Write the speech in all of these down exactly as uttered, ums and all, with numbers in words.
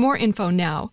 more info now.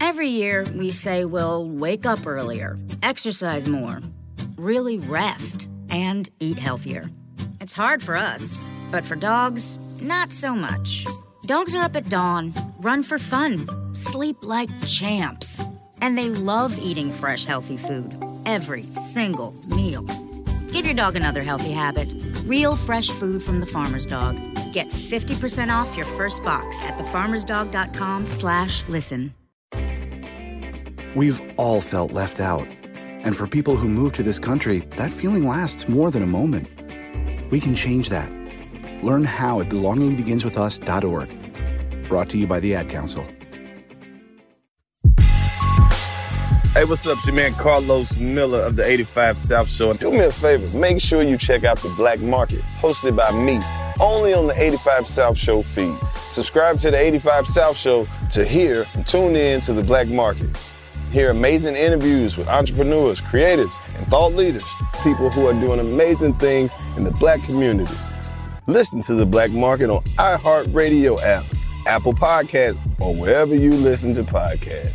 Every year, we say we'll wake up earlier, exercise more, really rest, and eat healthier. It's hard for us, but for dogs, not so much. Dogs are up at dawn, run for fun, sleep like champs, and they love eating fresh, healthy food every single meal. Give your dog another healthy habit, real fresh food from The Farmer's Dog. Get fifty percent off your first box at the farmers dog dot com slash listen. We've all felt left out. And for people who move to this country, that feeling lasts more than a moment. We can change that. Learn how at belonging begins with us dot org. Brought to you by the Ad Council. Hey, what's up? It's your man Carlos Miller of the eighty-five South Show. And do me a favor. Make sure you check out The Black Market, hosted by me, only on the eighty-five South Show feed. Subscribe to the eighty-five South Show to hear and tune in to The Black Market. Hear amazing interviews with entrepreneurs, creatives, and thought leaders, people who are doing amazing things in the black community. Listen to The Black Market on iHeartRadio app, Apple Podcasts, or wherever you listen to podcasts.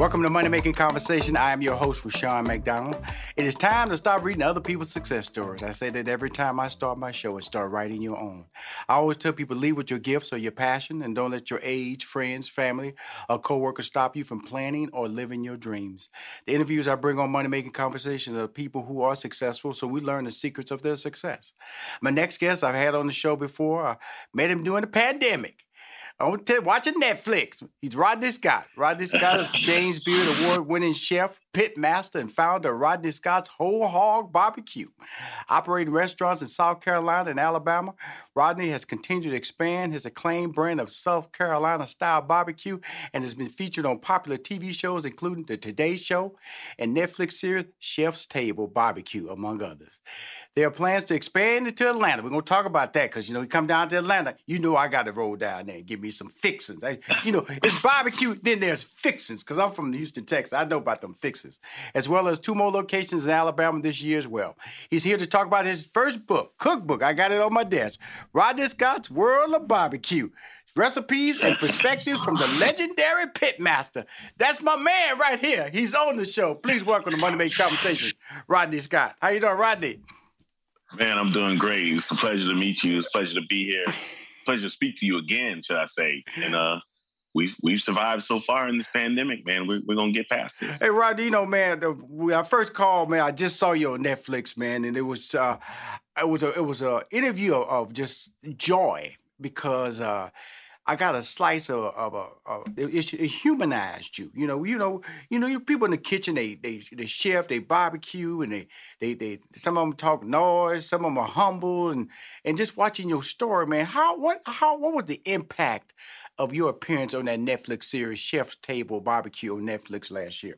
Welcome to Money Making Conversation. I am your host, Rashan McDonald. It is time to stop reading other people's success stories. I say that every time I start my show and start writing your own. I always tell people, leave with your gifts or your passion, and don't let your age, friends, family, or coworkers stop you from planning or living your dreams. The interviews I bring on Money Making Conversations are people who are successful, so we learn the secrets of their success. My next guest I've had on the show before, I met him during the pandemic. I'm t- watching Netflix. He's Rodney Scott. Rodney Scott is James Beard award-winning chef, pit master, and founder of Rodney Scott's Whole Hog Barbecue. Operating restaurants in South Carolina and Alabama, Rodney has continued to expand his acclaimed brand of South Carolina-style barbecue and has been featured on popular T V shows, including The Today Show and Netflix series Chef's Table Barbecue, among others. There are plans to expand into Atlanta. We're going to talk about that because, you know, you come down to Atlanta, you know I got to roll down there and give me some fixings. I, you know, it's barbecue, then there's fixings, because I'm from Houston, Texas. I know about them fixings, as well as two more locations in Alabama this year as well. He's here to talk about his first book, cookbook. I got it on my desk. Rodney Scott's World of Barbecue. Recipes and perspectives from the legendary pit master. That's my man right here. He's on the show. Please welcome to Money Making Conversations, Rodney Scott. How you doing, Rodney? Man, I'm doing great. It's a pleasure to meet you. It's a pleasure to be here. Pleasure to speak to you again, should I say. And uh, we've, we've survived so far in this pandemic, man. We're, we're going to get past this. Hey, Rodney, you know, man, when I first called, man, I just saw you on Netflix, man. And it was uh, it was a, it was a interview of just joy because uh, I got a slice of, of a, of, it, it humanized you. You know, you know, you know, people in the kitchen, they they they chef, they barbecue, and they they they some of them talk noise, some of them are humble, and and just watching your story, man. How what how what was the impact of your appearance on that Netflix series, Chef's Table Barbecue, on Netflix last year?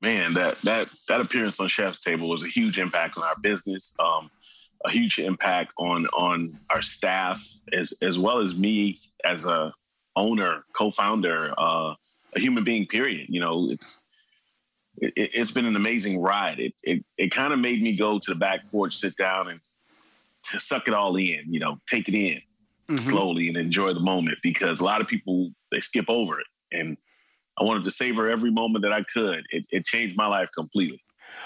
Man, that that that appearance on Chef's Table was a huge impact on our business. Um, a huge impact on on our staff, as as well as me as a owner, co-founder, uh, a human being, period. You know, it's, it, it's been an amazing ride. It it, it kind of made me go to the back porch, sit down and to suck it all in, you know, take it in mm-hmm. slowly and enjoy the moment, because a lot of people, they skip over it. And I wanted to savor every moment that I could. It, it changed my life completely.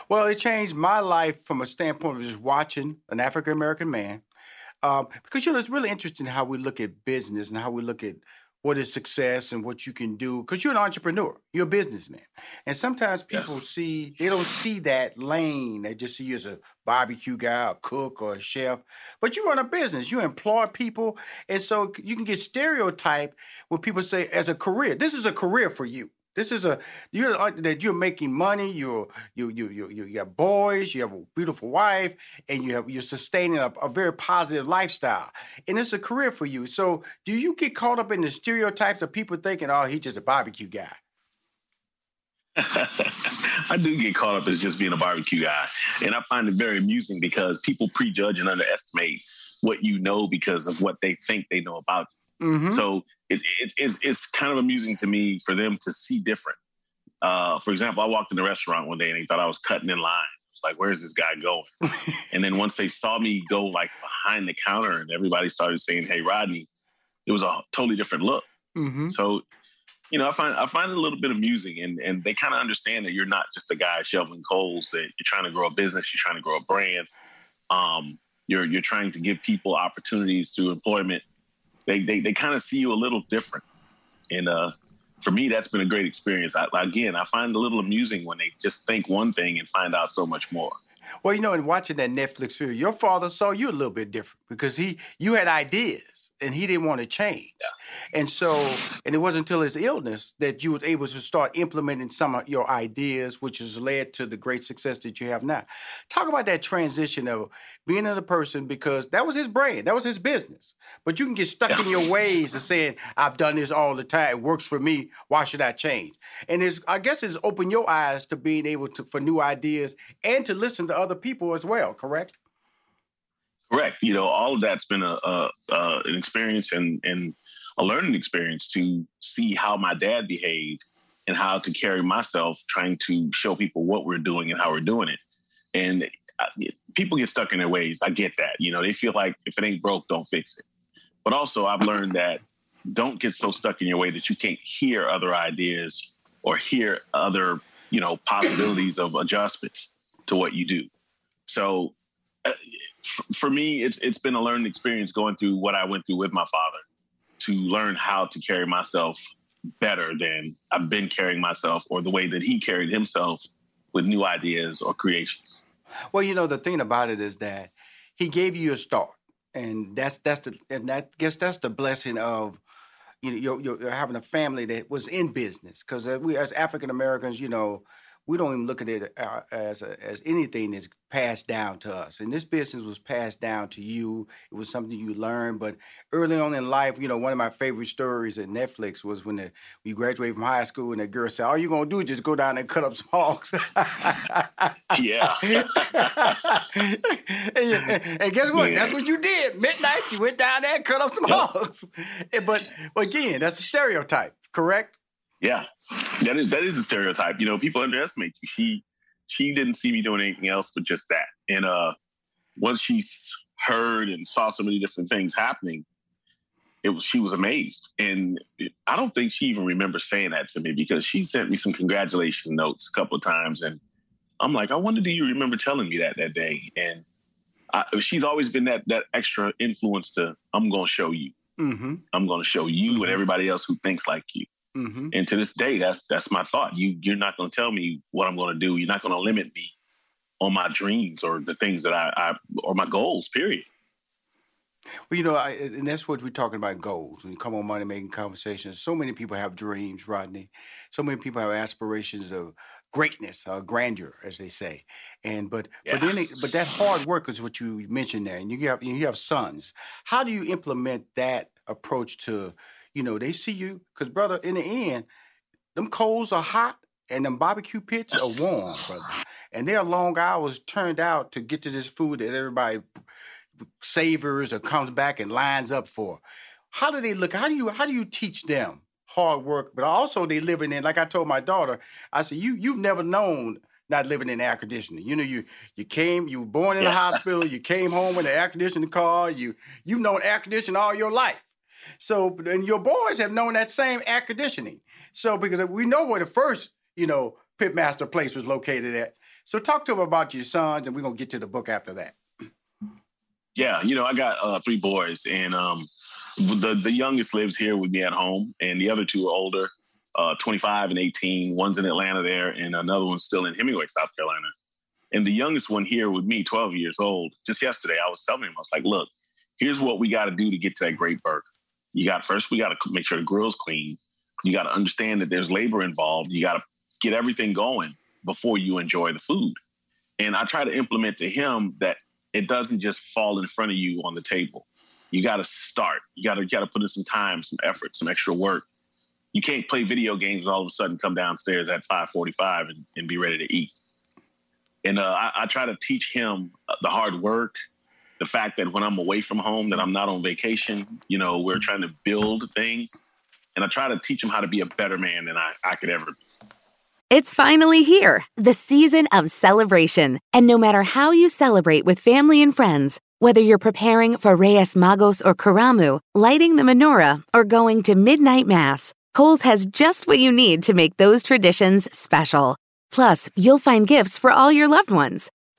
Well, it changed my life from a standpoint of just watching an African-American man. Um, because, you know, it's really interesting how we look at business and how we look at what is success and what you can do. Because you're an entrepreneur. You're a businessman. And sometimes people yes. see, they don't see that lane. They just see you as a barbecue guy, a cook, or a chef. But you run a business. You employ people. And so you can get stereotyped when people say, as a career, this is a career for you. This is a you're that you're making money. You're you you you you have boys. You have a beautiful wife, and you have you're sustaining a, a very positive lifestyle. And it's a career for you. So, do you get caught up in the stereotypes of people thinking, "Oh, he's just a barbecue guy"? I do get caught up as just being a barbecue guy, and I find it very amusing because people prejudge and underestimate what you know because of what they think they know about you. Mm-hmm. So it, it, it's it's kind of amusing to me for them to see different. Uh, for example, I walked in the restaurant one day and they thought I was cutting in line. It's like, where is this guy going? And then once they saw me go like behind the counter and everybody started saying, "Hey, Rodney," it was a totally different look. Mm-hmm. So, you know, I find I find it a little bit amusing, and and they kind of understand that you're not just a guy shoveling Kohl's. That you're trying to grow a business, you're trying to grow a brand. Um, you're you're trying to give people opportunities through employment. They they, they kind of see you a little different. And uh, for me, that's been a great experience. I, again, I find it a little amusing when they just think one thing and find out so much more. Well, you know, in watching that Netflix video, your father saw you a little bit different because he you had ideas and he didn't want to change. Yeah. And so, and it wasn't until his illness that you was able to start implementing some of your ideas, which has led to the great success that you have now. Talk about that transition of being another person, because that was his brand, that was his business. But you can get stuck in your ways and saying, "I've done this all the time. It works for me. Why should I change?" And it's, I guess it's opened your eyes to being able to for new ideas and to listen to other people as well. Correct? Correct. You know, all of that's been a, a uh, an experience and, and a learning experience to see how my dad behaved and how to carry myself, trying to show people what we're doing and how we're doing it. And I, people get stuck in their ways. I get that. You know, they feel like if it ain't broke, don't fix it. But also I've learned that don't get so stuck in your way that you can't hear other ideas or hear other, you know, possibilities of adjustments to what you do. So uh, for me, it's it's been a learned experience going through what I went through with my father to learn how to carry myself better than I've been carrying myself, or the way that he carried himself with new ideas or creations. Well, you know, the thing about it is that he gave you a start. And that's that's the and I guess that's the blessing of, you know, you're, you're having a family that was in business, because we as African Americans, you know, we don't even look at it as a, as anything that's passed down to us. And this business was passed down to you. It was something you learned. But early on in life, you know, one of my favorite stories at Netflix was when the, we graduated from high school and the girl said, "All you're going to do is just go down and cut up some hogs." Yeah. and, and guess what? Yeah. That's what you did. Midnight, you went down there and cut up some yep. hogs. But, but again, that's a stereotype, correct? Yeah, that is that is a stereotype. You know, people underestimate you. She she didn't see me doing anything else but just that. And uh, once she heard and saw so many different things happening, it was she was amazed. And I don't think she even remembers saying that to me, because she sent me some congratulation notes a couple of times, and I'm like, I wonder, do you remember telling me that that day? And I, she's always been that that extra influence to I'm gonna show you, mm-hmm. I'm gonna show you, mm-hmm. and everybody else who thinks like you. Mm-hmm. And to this day, that's that's my thought. You, you're not going to tell me what I'm going to do. You're not going to limit me on my dreams or the things that I, I or my goals, period. Well, you know, I, and that's what we're talking about, goals. When you come on Money-Making Conversations, so many people have dreams, Rodney. So many people have aspirations of greatness, uh, grandeur, as they say. And But yeah. but then they, but that hard work is what you mentioned there, and you have, you have sons. How do you implement that approach to, you know, they see you? Because, brother, in the end, them coals are hot and them barbecue pits are warm, brother. And their long hours turned out to get to this food that everybody savors or comes back and lines up for. How do they look? How do you how do you teach them hard work? But also they living in, like I told my daughter, I said, you you've never known not living in air conditioning. You know, you you came, you were born in a hospital, you came home in an air conditioning car, you you've known air conditioning all your life. So and your boys have known that same air conditioning. So because we know where the first, you know, pitmaster place was located at. So talk to them about your sons, and we're gonna get to the book after that. Yeah, you know, I got uh, three boys, and um, the the youngest lives here with me at home, and the other two are older, uh, twenty-five and eighteen. One's in Atlanta there, and another one's still in Hemingway, South Carolina. And the youngest one here with me, twelve years old, just yesterday, I was telling him, I was like, look, here's what we got to do to get to that great burger. You got, first, we got to make sure the grill's clean. You got to understand that there's labor involved. You got to get everything going before you enjoy the food. And I try to implement to him that it doesn't just fall in front of you on the table. You got to start. You got to got to put in some time, some effort, some extra work. You can't play video games and all of a sudden come downstairs at five forty-five and, and be ready to eat. And uh, I, I try to teach him the hard work, the fact that when I'm away from home, that I'm not on vacation. You know, we're trying to build things. And I try to teach him how to be a better man than I, I could ever be. It's finally here, the season of celebration. And no matter how you celebrate with family and friends, whether you're preparing for Reyes Magos or Karamu, lighting the menorah, or going to midnight mass, Kohl's has just what you need to make those traditions special. Plus, you'll find gifts for all your loved ones.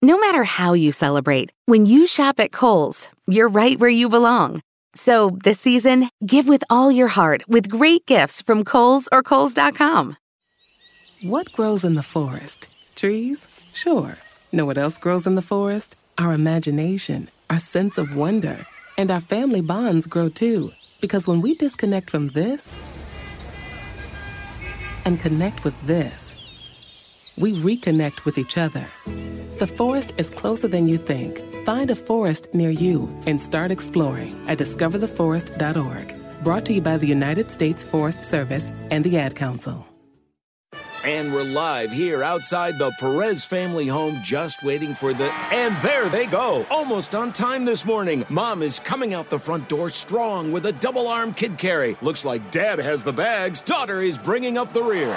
No matter how you celebrate, when you shop at Kohl's, you're right where you belong. So this season, give with all your heart with great gifts from Kohl's or Kohl's dot com. What grows in the forest? Trees? Sure. Know what else grows in the forest? Our imagination, our sense of wonder, and our family bonds grow too. Because when we disconnect from this and connect with this, we reconnect with each other. The forest is closer than you think. Find a forest near you and start exploring at discover the forest dot org. Brought to you by the United States Forest Service and the Ad Council. And we're live here outside the Perez family home, just waiting for the... And there they go, almost on time this morning. Mom is coming out the front door strong with a double-arm kid carry. Looks like Dad has the bags. Daughter is bringing up the rear.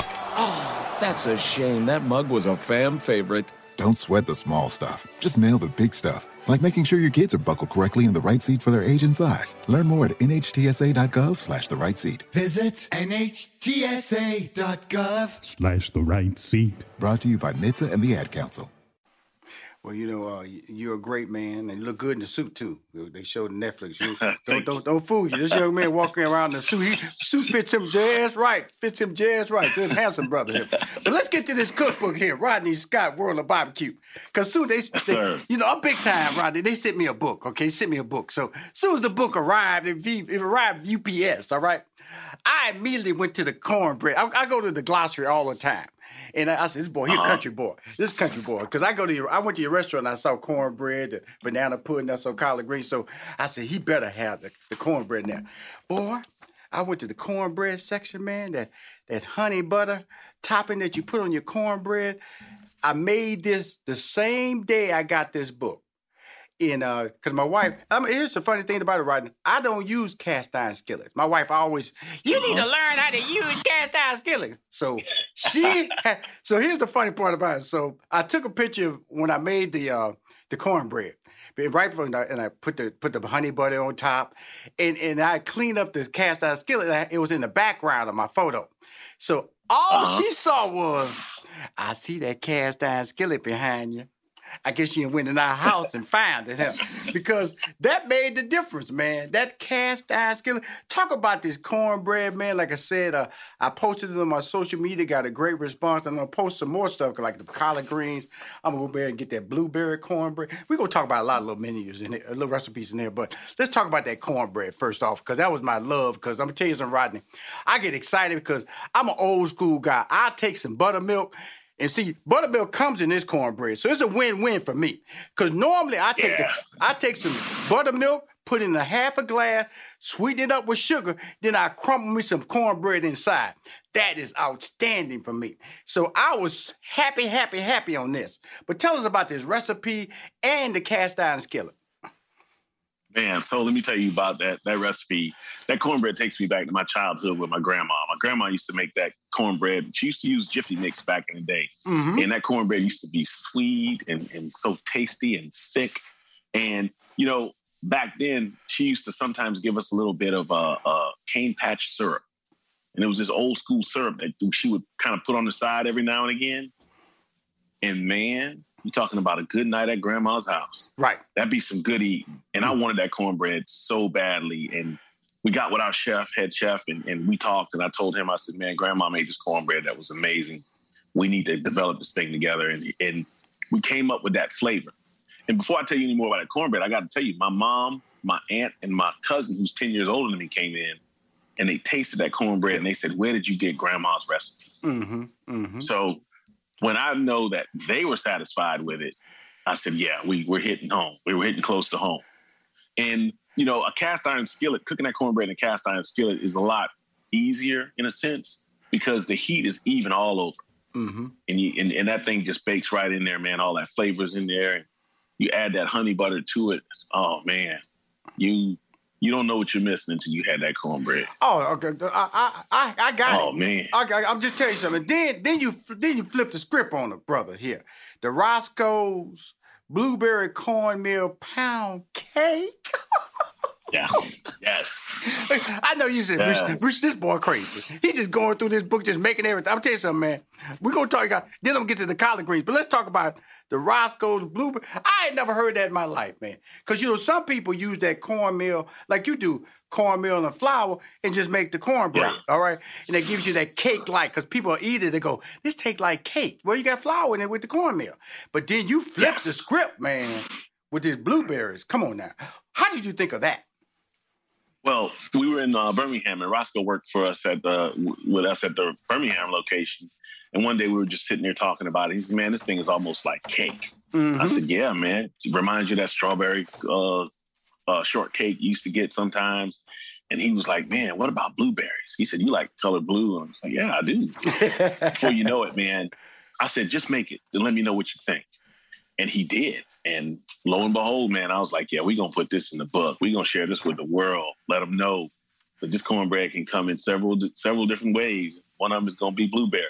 Oh, that's a shame. That mug was a fam favorite. Don't sweat the small stuff. Just nail the big stuff. Like making sure your kids are buckled correctly in the right seat for their age and size. Learn more at N H T S A dot gov slash the right seat. Visit N H T S A dot gov slash the right seat. Brought to you by N H T S A and the Ad Council. Well, you know, uh, you're a great man, and you look good in the suit, too. They showed Netflix. You, don't, don't don't fool you. This young man walking around in the suit, he, suit fits him jazz right. Fits him jazz right. Good, handsome brother here. But let's get to this cookbook here, Rodney Scott, World of Barbecue. Because Sue, they, yes, they you know, I'm big time, Rodney. They sent me a book, okay? They sent me a book. So as soon as the book arrived, it, it arrived U P S, all right? I immediately went to the cornbread. I, I go to the glossary all the time. And I, I said, this boy, he a country boy. This country boy. Because I go to your, I went to your restaurant, and I saw cornbread, the banana pudding, I saw collard greens. So I said, he better have the, the cornbread now. Boy, I went to the cornbread section, man, that that honey butter, topping that you put on your cornbread. I made this the same day I got this book. And uh, because my wife, I mean, here's the funny thing about it, Rodney. I don't use cast iron skillets. My wife always, you need to learn how to use cast iron skillets. So she, had, so here's the funny part about it. So I took a picture of when I made the uh, the cornbread, right before, and I put the put the honey butter on top, and and I cleaned up the cast iron skillet. And I, it was in the background of my photo. So all uh-huh. she saw was, I see that cast iron skillet behind you. I guess she went in our house and found it, huh? Because that made the difference, man. That cast iron skillet. Talk about this cornbread, man. Like I said, uh, I posted it on my social media, got a great response. I'm going to post some more stuff, like the collard greens. I'm going to go there and get that blueberry cornbread. We're going to talk about a lot of little menus and little recipes in there, but let's talk about that cornbread first off, because that was my love, because I'm going to tell you something, Rodney. I get excited because I'm an old school guy. I take some buttermilk. And see, buttermilk comes in this cornbread, so it's a win-win for me. Because normally I take yeah. the, I take some buttermilk, put in a half a glass, sweeten it up with sugar, then I crumble me some cornbread inside. That is outstanding for me. So I was happy, happy, happy on this. But tell us about this recipe and the cast iron skillet. Man, so let me tell you about that that recipe. That cornbread takes me back to my childhood with my grandma. My grandma used to make that cornbread. She used to use Jiffy Mix back in the day. Mm-hmm. And that cornbread used to be sweet and, and so tasty and thick. And, you know, back then, she used to sometimes give us a little bit of uh, uh, cane patch syrup. And it was this old school syrup that she would kind of put on the side every now and again. And, man... you're talking about a good night at grandma's house. Right. That'd be some good eating. And I wanted that cornbread so badly. And we got with our chef, head chef, and, and we talked. And I told him, I said, man, grandma made this cornbread. That was amazing. We need to develop this thing together. And, and we came up with that flavor. And before I tell you any more about that cornbread, I got to tell you, my mom, my aunt, and my cousin, who's ten years older than me, came in. And they tasted that cornbread. And they said, where did you get grandma's recipe? Mm-hmm, mm-hmm. So... when I know that they were satisfied with it, I said, yeah, we, we're hitting home. We were hitting close to home. And, you know, a cast iron skillet, cooking that cornbread in a cast iron skillet is a lot easier in a sense because the heat is even all over. Mm-hmm. And, you, and and that thing just bakes right in there, man. All that flavor's in there. And you add that honey butter to it. Oh, man, you... you don't know what you're missing until you had that cornbread. Oh, okay. I I I got oh, it. Oh man. I, I, I'm just telling you something. Then then you then you flip the script on it, brother. Here, the Roscoe's blueberry cornmeal pound cake. Yeah. Yes. I know you said, yes. Rich, Rich, this boy crazy. He just going through this book, just making everything. I'm telling you something, man. We're going to talk about, then I'm going to get to the collard greens, but let's talk about the Roscoe's blueberry. I ain't never heard that in my life, man. Because, you know, some people use that cornmeal, like you do, cornmeal and flour, and just make the cornbread, yeah. all right? And that gives you that cake-like, because people eat it, they go, this tastes like cake. Well, you got flour in it with the cornmeal. But then you flip yes. the script, man, with these blueberries. Come on now. How did you think of that? Well, we were in uh, Birmingham, and Roscoe worked for us at the w- with us at the Birmingham location. And one day we were just sitting there talking about it. He said, "Man, this thing is almost like cake." Mm-hmm. I said, "Yeah, man. It reminds you of that strawberry uh, uh, shortcake you used to get sometimes." And he was like, "Man, what about blueberries?" He said, "You like color blue?" And I was like, "Yeah, I do." Before you know it, man, I said, "Just make it. Then let me know what you think." And he did. And lo and behold, man, I was like, yeah, we're going to put this in the book. We're going to share this with the world. Let them know that this cornbread can come in several several different ways. One of them is going to be blueberry.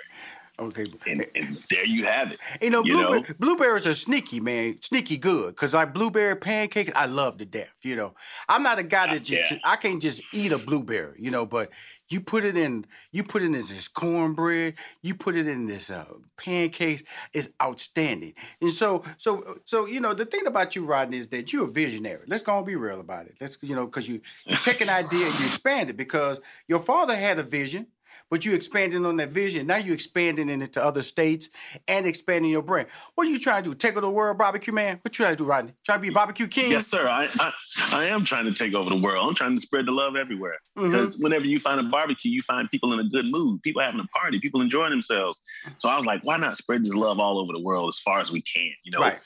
Okay. And, and there you have it. You know, you blueberry, know? Blueberries are sneaky, man. Sneaky good. Because like blueberry pancakes, I love to death, you know. I'm not a guy that just, yeah. I can't just eat a blueberry, you know, but you put it in, you put it in this cornbread, you put it in this uh, pancakes, it's outstanding. And so, so, so, you know, the thing about you, Rodney, is that you're a visionary. Let's go and be real about it. Let's, you know, because you, you take an idea and you expand it because your father had a vision. But you expanding on that vision. Now you're expanding it into other states and expanding your brand. What are you trying to do? Take over the world, barbecue man? What you trying to do, Rodney? Trying to be a barbecue king? Yes, sir. I, I I am trying to take over the world. I'm trying to spread the love everywhere. Because mm-hmm. whenever you find a barbecue, you find people in a good mood, people having a party, people enjoying themselves. So I was like, why not spread this love all over the world as far as we can? You know, right.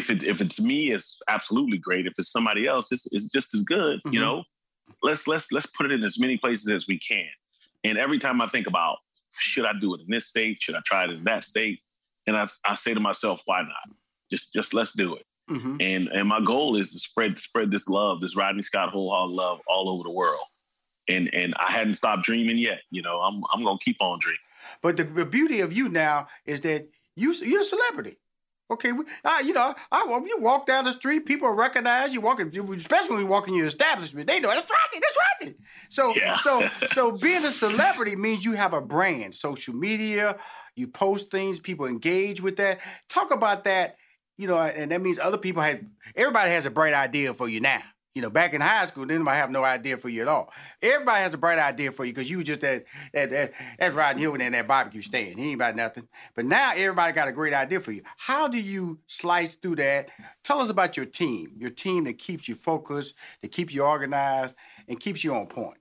if it if it's me, it's absolutely great. If it's somebody else, it's it's just as good. Mm-hmm. You know, let's let's let's put it in as many places as we can. And every time I think about should I do it in this state? Should I try it in that state? And I, I say to myself, why not? Just just let's do it. Mm-hmm. And and my goal is to spread spread this love, this Rodney Scott Whole Hog love all over the world. And and I hadn't stopped dreaming yet. You know, I'm I'm going to keep on dreaming. But the, the beauty of you now is that you, you're a celebrity. Okay, we, I, you know, I, you walk down the street, people recognize you walking, especially when you walk in your establishment. They know, that's Rodney, that's Rodney. So, yeah. so, so being a celebrity means you have a brand, social media, you post things, people engage with that. Talk about that, you know, and that means other people have, everybody has a bright idea for you now. You know, back in high school, then I have no idea for you at all. Everybody has a bright idea for you because you were just that that that that's Rodney Hill in that barbecue stand. He ain't about nothing. But now everybody got a great idea for you. How do you slice through that? Tell us about your team, your team that keeps you focused, that keeps you organized, and keeps you on point.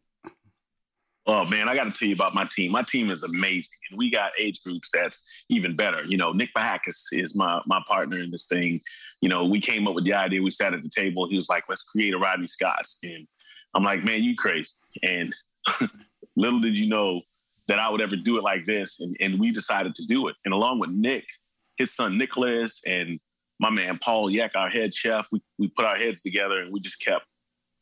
Oh, man, I got to tell you about my team. My team is amazing. And we got age groups that's even better. You know, Nick Bahakis is my my partner in this thing. You know, we came up with the idea. We sat at the table. He was like, let's create a Rodney Scott's. And I'm like, man, you crazy. And little did you know that I would ever do it like this. And, and we decided to do it. And along with Nick, his son Nicholas, and my man Paul Yeck, our head chef, we, we put our heads together and we just kept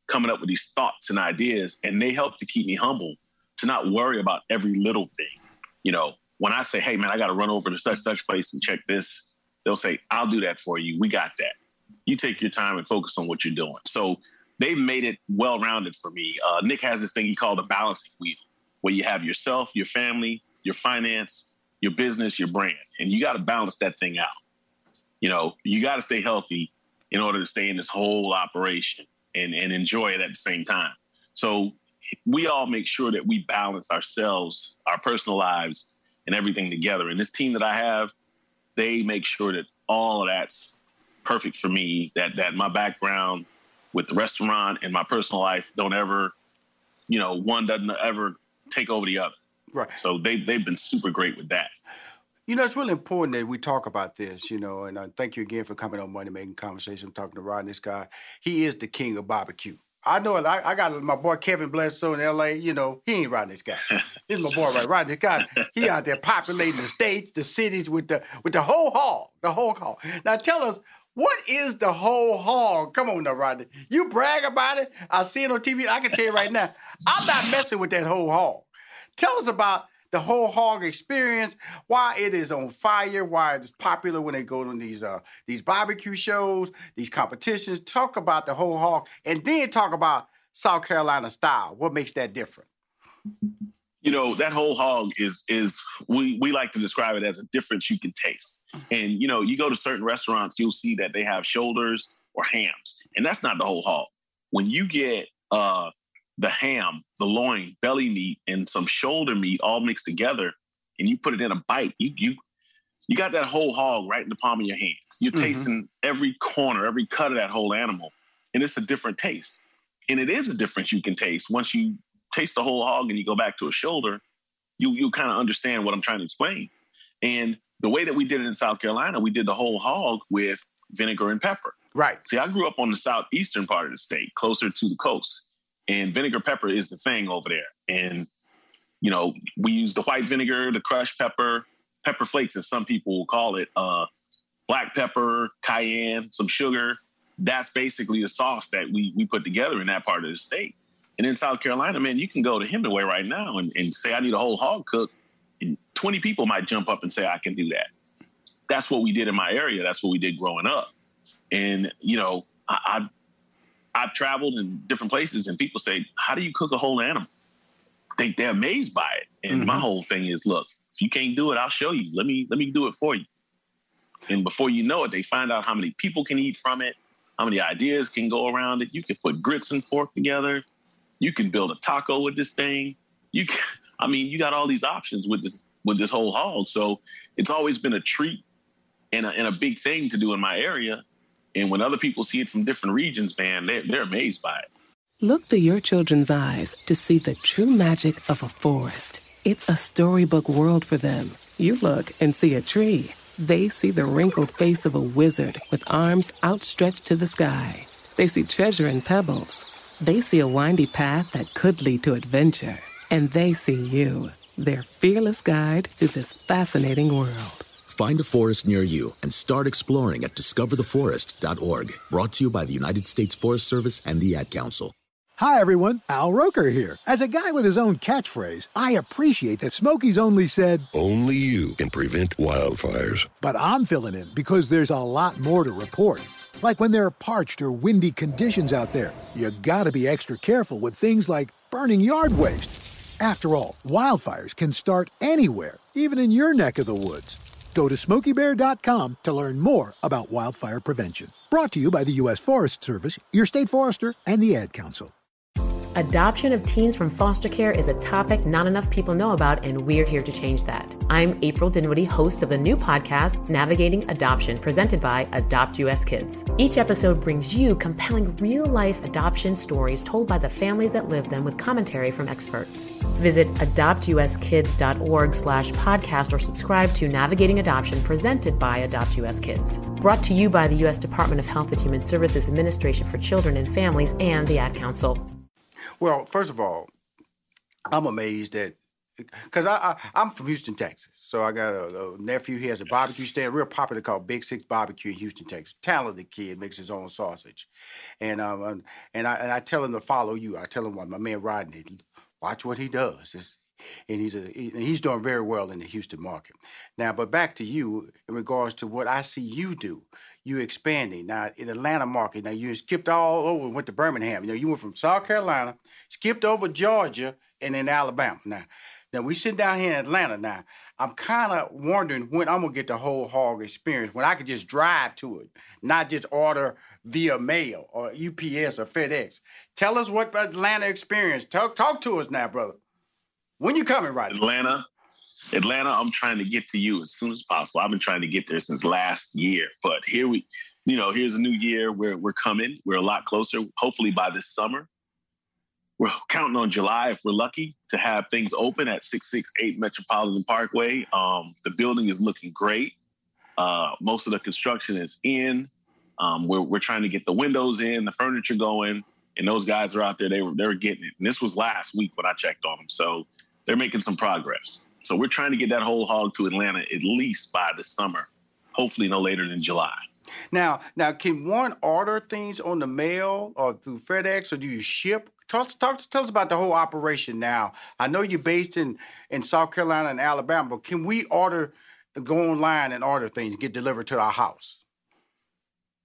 coming up with these thoughts and ideas. And they helped to keep me humble, to not worry about every little thing. You know, when I say, hey, man, I got to run over to such, such place and check this, they'll say, I'll do that for you. We got that. You take your time and focus on what you're doing. So they've made it well-rounded for me. Uh, Nick has this thing he called the balancing wheel, where you have yourself, your family, your finance, your business, your brand. And you got to balance that thing out. You know, you got to stay healthy in order to stay in this whole operation and, and enjoy it at the same time. So we all make sure that we balance ourselves, our personal lives, and everything together. And this team that I have, they make sure that all of that's perfect for me, that that my background with the restaurant and my personal life don't ever, you know, one doesn't ever take over the other. Right. So they, they've been super great with that. You know, it's really important that we talk about this, you know, and I thank you again for coming on Money Making Conversation. I'm talking to Rodney Scott. He is the king of barbecue. I know it. I, I got my boy Kevin Bledsoe in L A. You know, he ain't Rodney Scott. This is my boy, right? Rodney Scott. He out there populating the states, the cities with the with the whole hog, the whole hog. Now tell us, what is the whole hog? Come on now, Rodney. You brag about it. I see it on T V. I can tell you right now, I'm not messing with that whole hog. Tell us about the whole hog experience, why it is on fire, why it's popular when they go on these uh, these barbecue shows, these competitions. Talk about the whole hog, and then talk about South Carolina style. What makes that different? You know, that whole hog is, is we, we like to describe it as a difference you can taste. And, you know, you go to certain restaurants, you'll see that they have shoulders or hams, and that's not the whole hog. When you get uh, the ham, the loin, belly meat, and some shoulder meat all mixed together, and you put it in a bite, you you you got that whole hog right in the palm of your hands. You're mm-hmm. tasting every corner, every cut of that whole animal, and it's a different taste. And it is a difference you can taste. Once you taste the whole hog and you go back to a shoulder, you you kind of understand what I'm trying to explain. And the way that we did it in South Carolina, we did the whole hog with vinegar and pepper. Right. See, I grew up on the southeastern part of the state, closer to the coast. And vinegar pepper is the thing over there. And, you know, we use the white vinegar, the crushed pepper, pepper flakes, as some people will call it, uh, black pepper, cayenne, some sugar. That's basically the sauce that we we put together in that part of the state. And in South Carolina, man, you can go to Hemingway right now and, and say, I need a whole hog cooked. And twenty people might jump up and say, I can do that. That's what we did in my area. That's what we did growing up. And, you know, I... I I've traveled in different places and people say, how do you cook a whole animal? They, they're amazed by it. And mm-hmm. my whole thing is, look, if you can't do it, I'll show you. Let me let me do it for you. And before you know it, they find out how many people can eat from it, how many ideas can go around it. You can put grits and pork together. You can build a taco with this thing. You can, I mean, you got all these options with this with this whole hog. So it's always been a treat and a, and a big thing to do in my area. And when other people see it from different regions, man, they're, they're amazed by it. Look through your children's eyes to see the true magic of a forest. It's a storybook world for them. You look and see a tree. They see the wrinkled face of a wizard with arms outstretched to the sky. They see treasure in pebbles. They see a windy path that could lead to adventure. And they see you, their fearless guide through this fascinating world. Find a forest near you and start exploring at discover the forest dot org. Brought to you by the United States Forest Service and the Ad Council. Hi, everyone. Al Roker here. As a guy with his own catchphrase, I appreciate that Smokey's only said, "Only you can prevent wildfires." But I'm filling in because there's a lot more to report. Like when there are parched or windy conditions out there, you gotta be extra careful with things like burning yard waste. After all, wildfires can start anywhere, even in your neck of the woods. Go to smokey bear dot com to learn more about wildfire prevention. Brought to you by the U S Forest Service, your state forester, and the Ad Council. Adoption of teens from foster care is a topic not enough people know about, and we're here to change that. I'm April Dinwiddie, host of the new podcast, Navigating Adoption, presented by Adopt U S Kids. Each episode brings you compelling real-life adoption stories told by the families that live them with commentary from experts. Visit adopt u s kids dot org slash podcast or subscribe to Navigating Adoption, presented by Adopt U S Kids. Brought to you by the U S Department of Health and Human Services Administration for Children and Families and the Ad Council. Well, first of all, I'm amazed that, because I, I, I'm from Houston, Texas. So I got a, a nephew. He has a barbecue stand, real popular, called Big Six Barbecue in Houston, Texas. Talented kid, makes his own sausage. And um, and I and I tell him to follow you. I tell him, my man Rodney, watch what he does. It's, and he's a, he, and he's doing very well in the Houston market. Now, but back to you in regards to what I see you do. You expanding now in the Atlanta market. Now you skipped all over and went to Birmingham. You know, you went from South Carolina, skipped over Georgia, and then Alabama. Now, now we sit down here in Atlanta. Now I'm kind of wondering when I'm gonna get the whole hog experience, when I could just drive to it, not just order via mail or U P S or FedEx. Tell us what Atlanta experience. Talk talk to us now, brother. When you coming, right? Atlanta. Atlanta, I'm trying to get to you as soon as possible. I've been trying to get there since last year, but here we, you know, here's a new year. We're we're coming. We're a lot closer. Hopefully by this summer, we're counting on July if we're lucky to have things open at six sixty-eight Metropolitan Parkway. Um, the building is looking great. Uh, most of the construction is in. Um, we're we're trying to get the windows in, the furniture going, and those guys are out there. They were they were getting it. And this was last week when I checked on them, so they're making some progress. So we're trying to get that whole hog to Atlanta at least by the summer, hopefully no later than July. Now, now, can one order things on the mail or through FedEx, or do you ship? Talk, talk, tell us about the whole operation now. I know you're based in, in South Carolina and Alabama, but can we order, go online and order things, get delivered to our house?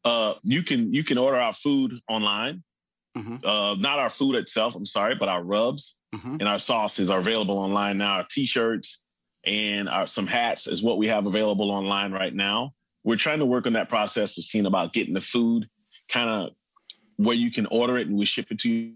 Uh, you can you can order our food online. Mm-hmm. Uh, not our food itself, I'm sorry, but our rubs mm-hmm. and our sauces are available online now. Our T-shirts and our, some hats is what we have available online right now. We're trying to work on that process of seeing about getting the food kind of where you can order it and we ship it to you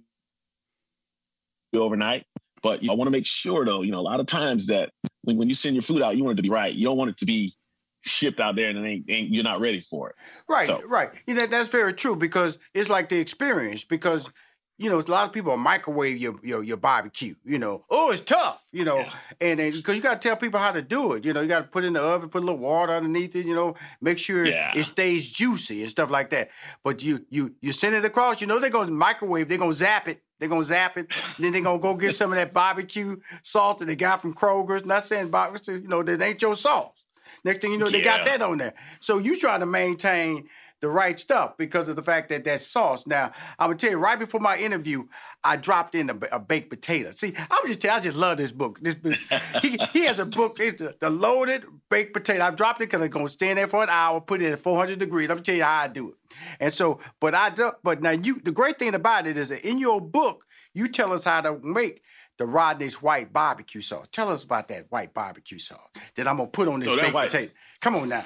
overnight. But you know, I want to make sure, though, you know, a lot of times that when, when you send your food out, you want it to be right. You don't want it to be shipped out there and it ain't, ain't you're not ready for it. Right, so. right. You know, that's very true because it's like the experience because, you know, a lot of people microwave your your, your barbecue, you know. Oh, it's tough, you know. Yeah. And then because you got to tell people how to do it. You know, you got to put it in the oven, put a little water underneath it, you know, make sure yeah. it stays juicy and stuff like that. But you you you send it across, you know, they're going to microwave, they're going to zap it. They're going to zap it. Then they're going to go get some of that barbecue salt that they got from Kroger's. Not saying barbecue, you know, that ain't your sauce. Next thing you know, yeah. they got that on there. So you try to maintain the right stuff because of the fact that that's sauce. Now, I'm going to tell you, right before my interview, I dropped in a, a baked potato. See, I'm just telling you, I just love this book. This book. he, he has a book. It's the, the Loaded Baked Potato. I've dropped it because I'm going to stand there for an hour, put it at four hundred degrees. I'm going to tell you how I do it. And so, but I do, but now you, the great thing about it is that in your book, you tell us how to make the Rodney's white barbecue sauce. Tell us about that white barbecue sauce that I'm going to put on this so baked white, potato. Come on now.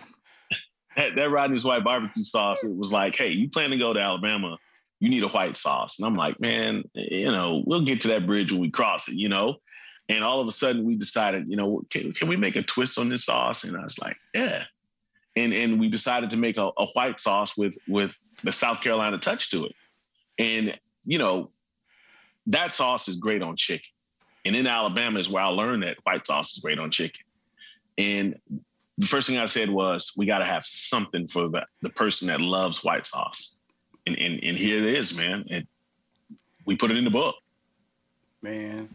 That, that Rodney's white barbecue sauce, it was like, hey, you plan to go to Alabama, you need a white sauce. And I'm like, man, you know, we'll get to that bridge when we cross it, you know. And all of a sudden we decided, you know, can, can we make a twist on this sauce? And I was like, yeah. And and we decided to make a, a white sauce with, with the South Carolina touch to it. And, you know, that sauce is great on chicken. And in Alabama is where I learned that white sauce is great on chicken. And the first thing I said was, we got to have something for the, the person that loves white sauce. And, and and here it is, man. And we put it in the book. Man.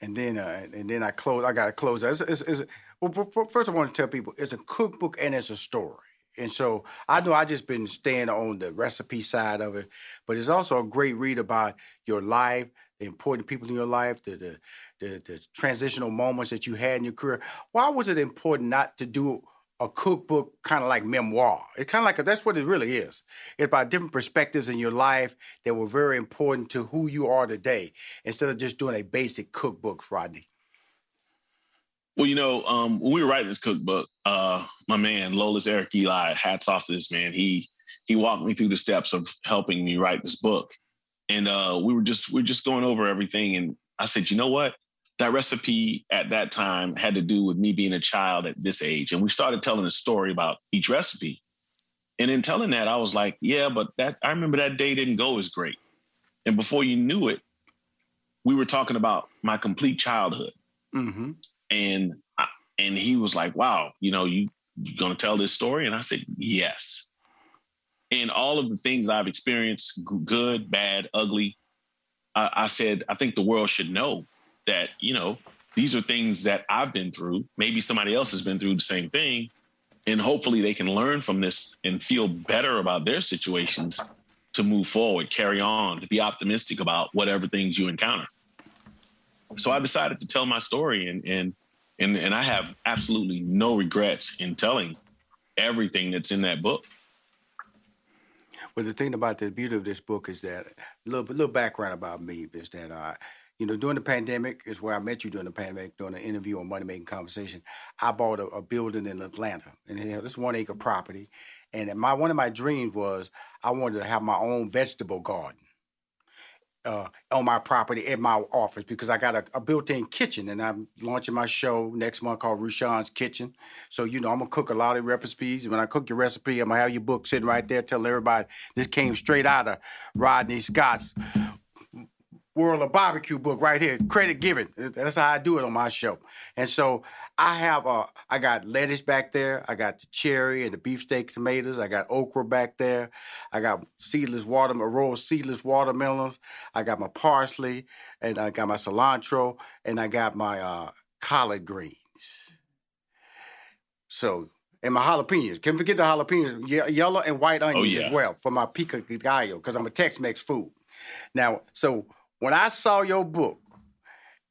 and then uh, and then I close. I got to close. It's, it's, it's, well, first I want to tell people it's a cookbook and it's a story. And so I know I just been staying on the recipe side of it, but it's also a great read about your life, the important people in your life, the the, the, the transitional moments that you had in your career. Why was it important not to do a cookbook kind of like memoir? It kind of like, a, that's what it really is. It's about different perspectives in your life that were very important to who you are today, instead of just doing a basic cookbook, Rodney. Well, you know, um, when we were writing this cookbook, uh, my man, Lola's Eric Eli, hats off to this man. He he walked me through the steps of helping me write this book. And uh, we were just we were just going over everything. And I said, you know what? That recipe at that time had to do with me being a child at this age. And we started telling a story about each recipe. And in telling that, I was like, yeah, but that I remember that day didn't go as great. And before you knew it, we were talking about my complete childhood. Mm-hmm. And and he was like, wow, you know, you, you going to tell this story? And I said, yes. And all of the things I've experienced, good, bad, ugly, I, I said, I think the world should know that, you know, these are things that I've been through. Maybe somebody else has been through the same thing. And hopefully they can learn from this and feel better about their situations to move forward, carry on, to be optimistic about whatever things you encounter. So I decided to tell my story, and and and and I have absolutely no regrets in telling everything that's in that book. Well, the thing about the beauty of this book is that a little, little background about me is that, uh, you know, during the pandemic is where I met you during the pandemic, during an interview on Money-Making Conversation. I bought a, a building in Atlanta, and it had this one acre property. And my one of my dreams was I wanted to have my own vegetable garden. Uh, on my property at my office, because I got a, a built-in kitchen, and I'm launching my show next month called Rashan's Kitchen. So, you know, I'm going to cook a lot of recipes. And when I cook your recipe, I'm going to have your book sitting right there telling everybody this came straight out of Rodney Scott's World of Barbecue book right here. Credit given. That's how I do it on my show. And so I have, uh, I got lettuce back there. I got the cherry and the beefsteak tomatoes. I got okra back there. I got seedless watermelon, rolled seedless watermelons. I got my parsley, and I got my cilantro, and I got my uh, collard greens. So, and my jalapenos. Can't forget the jalapenos, Ye- yellow and white onions oh, yeah. as well for my pico de gallo, because I'm a Tex-Mex food. Now, so when I saw your book,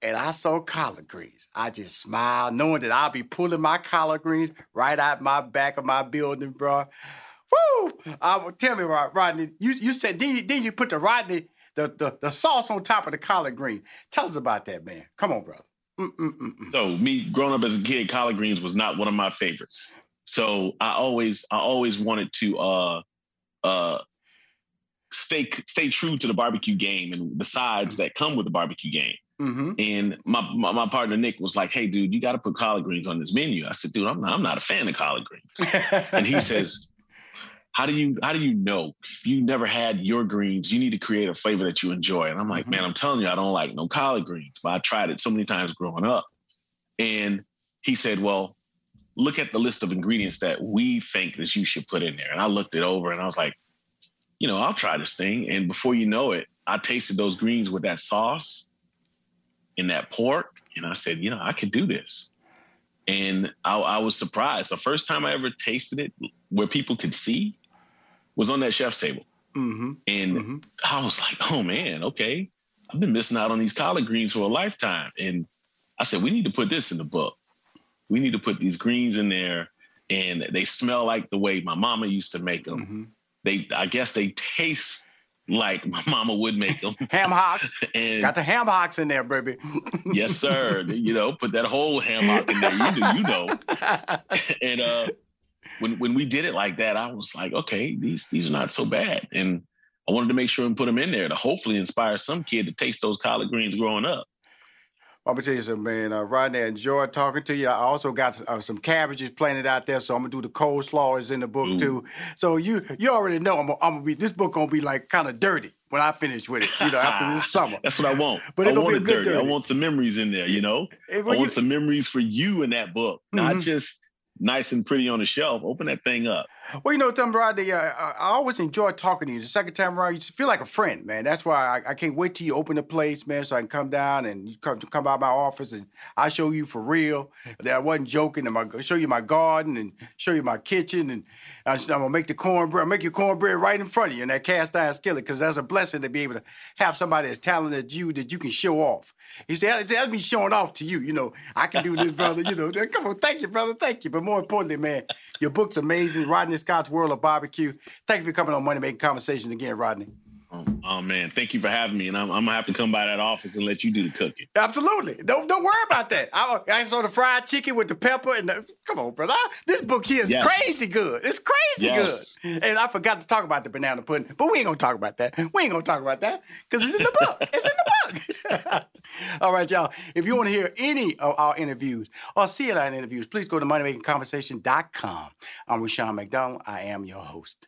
and I saw collard greens, I just smiled, knowing that I'll be pulling my collard greens right out my back of my building, bro. Woo! I, tell me, Rodney, you, you said, then you, then you put the Rodney, the, the, the sauce on top of the collard greens. Tell us about that, man. Come on, brother. Mm-mm-mm-mm. So me growing up as a kid, collard greens was not one of my favorites. So I always, I always wanted to, uh, uh, stay, stay true to the barbecue game and the sides that come with the barbecue game. Mm-hmm. And my, my my partner Nick was like, "Hey, dude, you got to put collard greens on this menu." I said, "Dude, I'm not, I'm not a fan of collard greens." And he says, "How do you how do you know if you never had your greens? You need to create a flavor that you enjoy." And I'm like, mm-hmm. "Man, I'm telling you, I don't like no collard greens, but I tried it so many times growing up." And he said, "Well, look at the list of ingredients that we think that you should put in there." And I looked it over, and I was like, "You know, I'll try this thing." And before you know it, I tasted those greens with that sauce in that pork, and I said, you know, I could do this. And I, I was surprised. The first time I ever tasted it where people could see was on that chef's table. Mm-hmm. And mm-hmm. I was like, oh man, okay. I've been missing out on these collard greens for a lifetime. And I said, we need to put this in the book. We need to put these greens in there, and they smell like the way my mama used to make them. Mm-hmm. They, I guess they taste like my mama would make them. Ham hocks. And got the ham hocks in there, baby. Yes, sir. You know, put that whole ham hock in there. You do, you know. And uh, when when we did it like that, I was like, okay, these these are not so bad. And I wanted to make sure and put them in there to hopefully inspire some kid to taste those collard greens growing up. I'm going to tell you something, man. Uh, Rodney, I enjoyed talking to you. I also got uh, some cabbages planted out there, so I'm going to do the coleslaw is in the book, Ooh. too. So you you already know I'm going to be, this book going to be like kind of dirty when I finish with it, you know, after this summer. That's what I want. But it's going to be good dirty. dirty. I want some memories in there, you know? It, I want you, some memories for you in that book, mm-hmm. not just nice and pretty on the shelf, open that thing up. Well, you know, Tom Rodney, uh, I always enjoy talking to you. The second time around, you feel like a friend, man. That's why I, I can't wait till you open the place, man, so I can come down and you come, come by my office and I show you for real that I wasn't joking. And I show you my garden and show you my kitchen. And I, I'm going to make the cornbread. I'll make your cornbread right in front of you in that cast iron skillet, because that's a blessing to be able to have somebody as talented as you that you can show off. He said, that's me showing off to you. You know, I can do this, brother. You know, come on, thank you, brother. Thank you. But more importantly, man, your book's amazing. Rodney Scott's World of Barbecue. Thank you for coming on Money Making Conversations again, Rodney. Oh, oh, man. Thank you for having me. And I'm, I'm going to have to come by that office and let you do the cooking. Absolutely. Don't don't worry about that. I, I saw the fried chicken with the pepper. And the, come on, brother. I, this book here is yes. crazy good. It's crazy yes. good. And I forgot to talk about the banana pudding, but we ain't going to talk about that. We ain't going to talk about that because it's in the book. It's in the book. All right, y'all. If you want to hear any of our interviews or see our interviews, please go to money making conversation dot com. I'm Rashan McDonald. I am your host.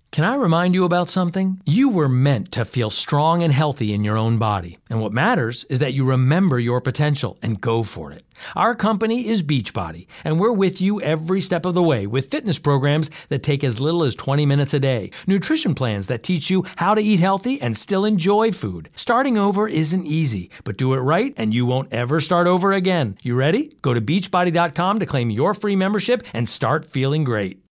Can I remind you about something? You were meant to feel strong and healthy in your own body. And what matters is that you remember your potential and go for it. Our company is Beachbody, and we're with you every step of the way with fitness programs that take as little as twenty minutes a day, nutrition plans that teach you how to eat healthy and still enjoy food. Starting over isn't easy, but do it right and you won't ever start over again. You ready? Go to beachbody dot com to claim your free membership and start feeling great.